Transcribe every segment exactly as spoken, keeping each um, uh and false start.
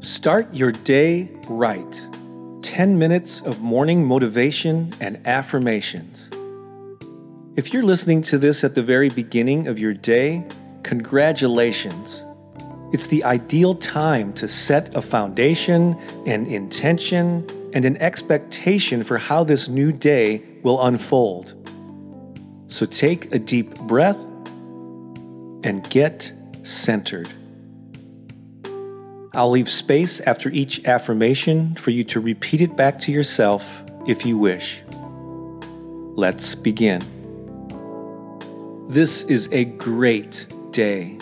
Start your day right. ten minutes of morning motivation and affirmations. If you're listening to this at the very beginning of your day, congratulations. It's the ideal time to set a foundation, an intention, and an expectation for how this new day will unfold. So take a deep breath and get centered. I'll leave space after each affirmation for you to repeat it back to yourself if you wish. Let's begin. This is a great day.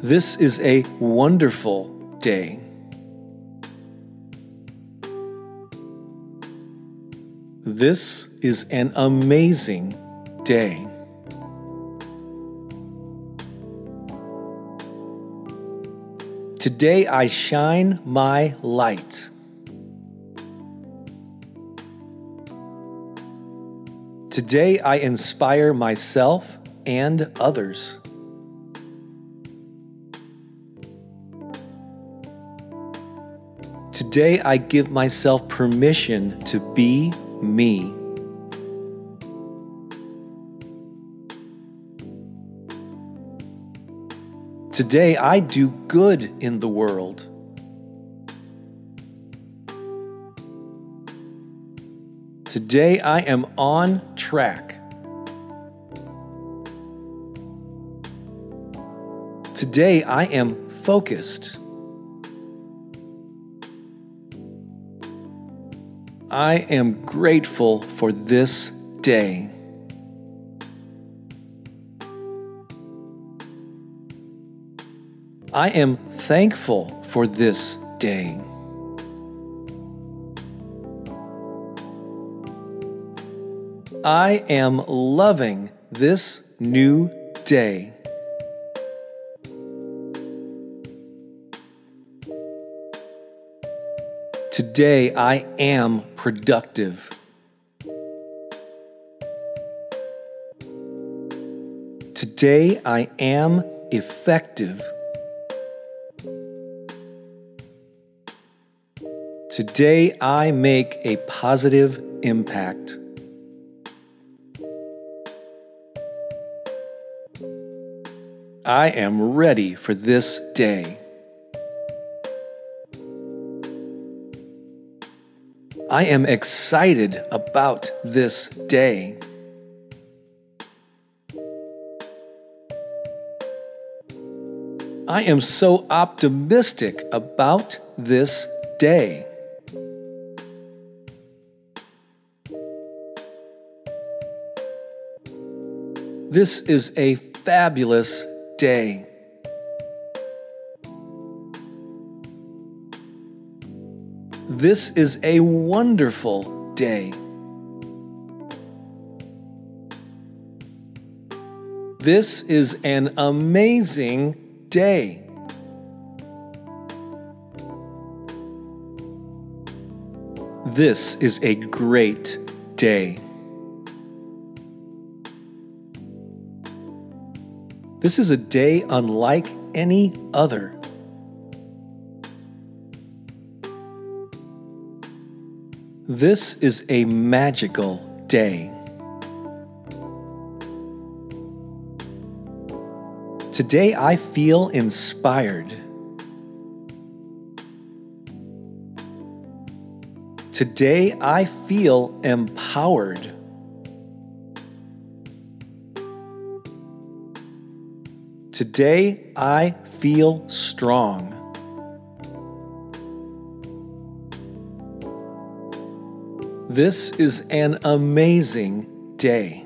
This is a wonderful day. This is an amazing day. Today I shine my light. Today I inspire myself and others. Today I give myself permission to be me. Today I do good in the world. Today I am on track. Today I am focused. I am grateful for this day. I am thankful for this day. I am loving this new day. Today I am productive. Today I am effective. Today I make a positive impact. I am ready for this day. I am excited about this day. I am so optimistic about this day. This is a fabulous day. This is a wonderful day. This is an amazing day. This is a great day. This is a day unlike any other. This is a magical day. Today I feel inspired. Today I feel empowered. Today I feel strong. This is an amazing day.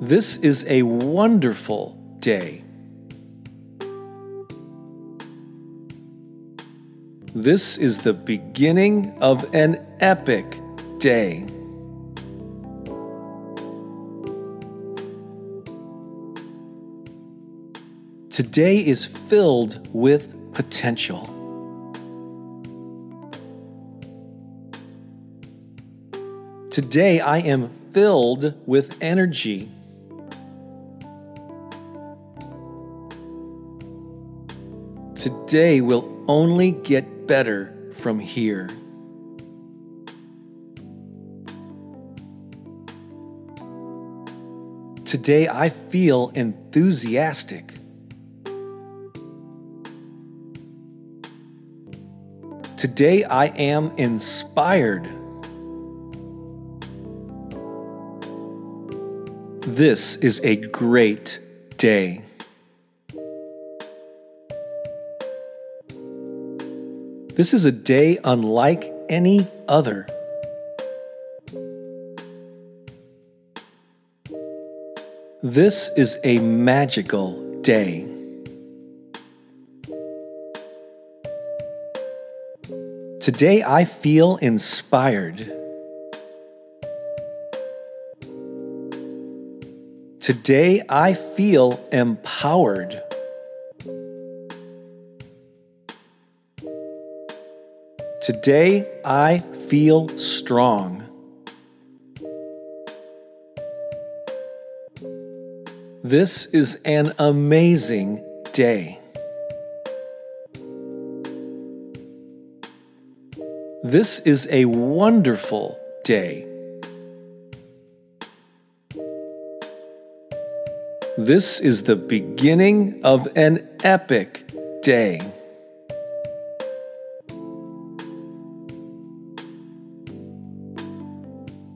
This is a wonderful day. This is the beginning of an epic day. Today is filled with potential. Today I am filled with energy. Today will only get better from here. Today I feel enthusiastic. Today I am inspired. This is a great day. This is a day unlike any other. This is a magical day. Today I feel inspired. Today I feel empowered. Today I feel strong. This is an amazing day. This is a wonderful day. This is the beginning of an epic day.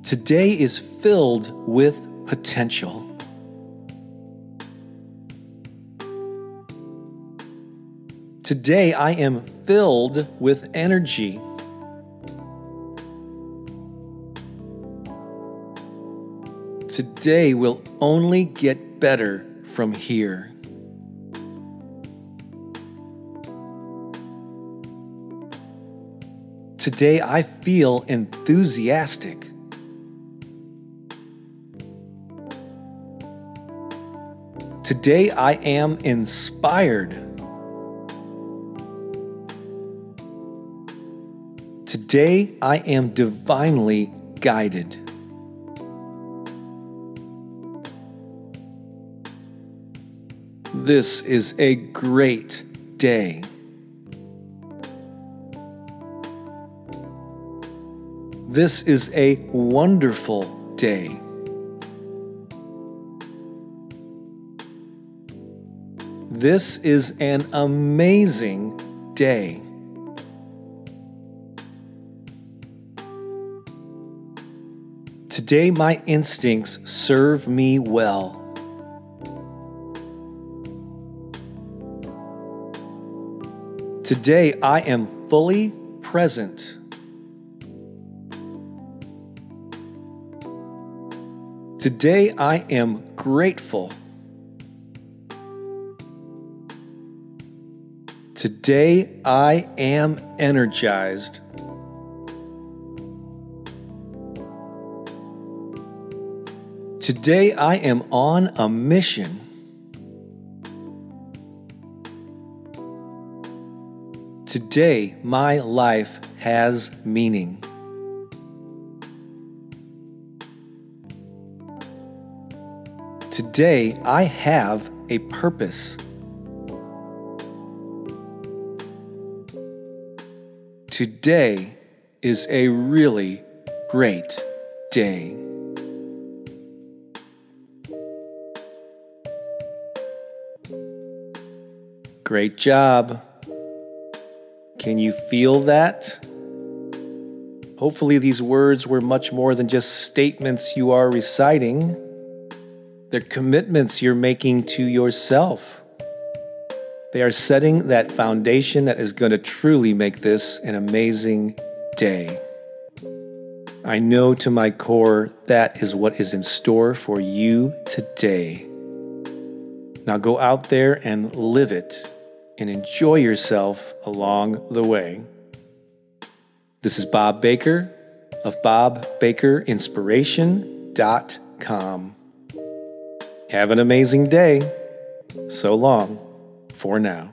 Today is filled with potential. Today I am filled with energy. Today will only get better from here. Today I feel enthusiastic. Today I am inspired. Today I am divinely guided. This is a great day. This is a wonderful day. This is an amazing day. Today my instincts serve me well. Today I am fully present. Today I am grateful. Today I am energized. Today I am on a mission. Today, my life has meaning. Today, I have a purpose. Today is a really great day. Great job. Can you feel that? Hopefully these words were much more than just statements you are reciting. They're commitments you're making to yourself. They are setting that foundation that is going to truly make this an amazing day. I know to my core that is what is in store for you today. Now go out there and live it and enjoy yourself along the way. This is Bob Baker of Bob Baker Inspiration dot com. Have an amazing day. So long for now.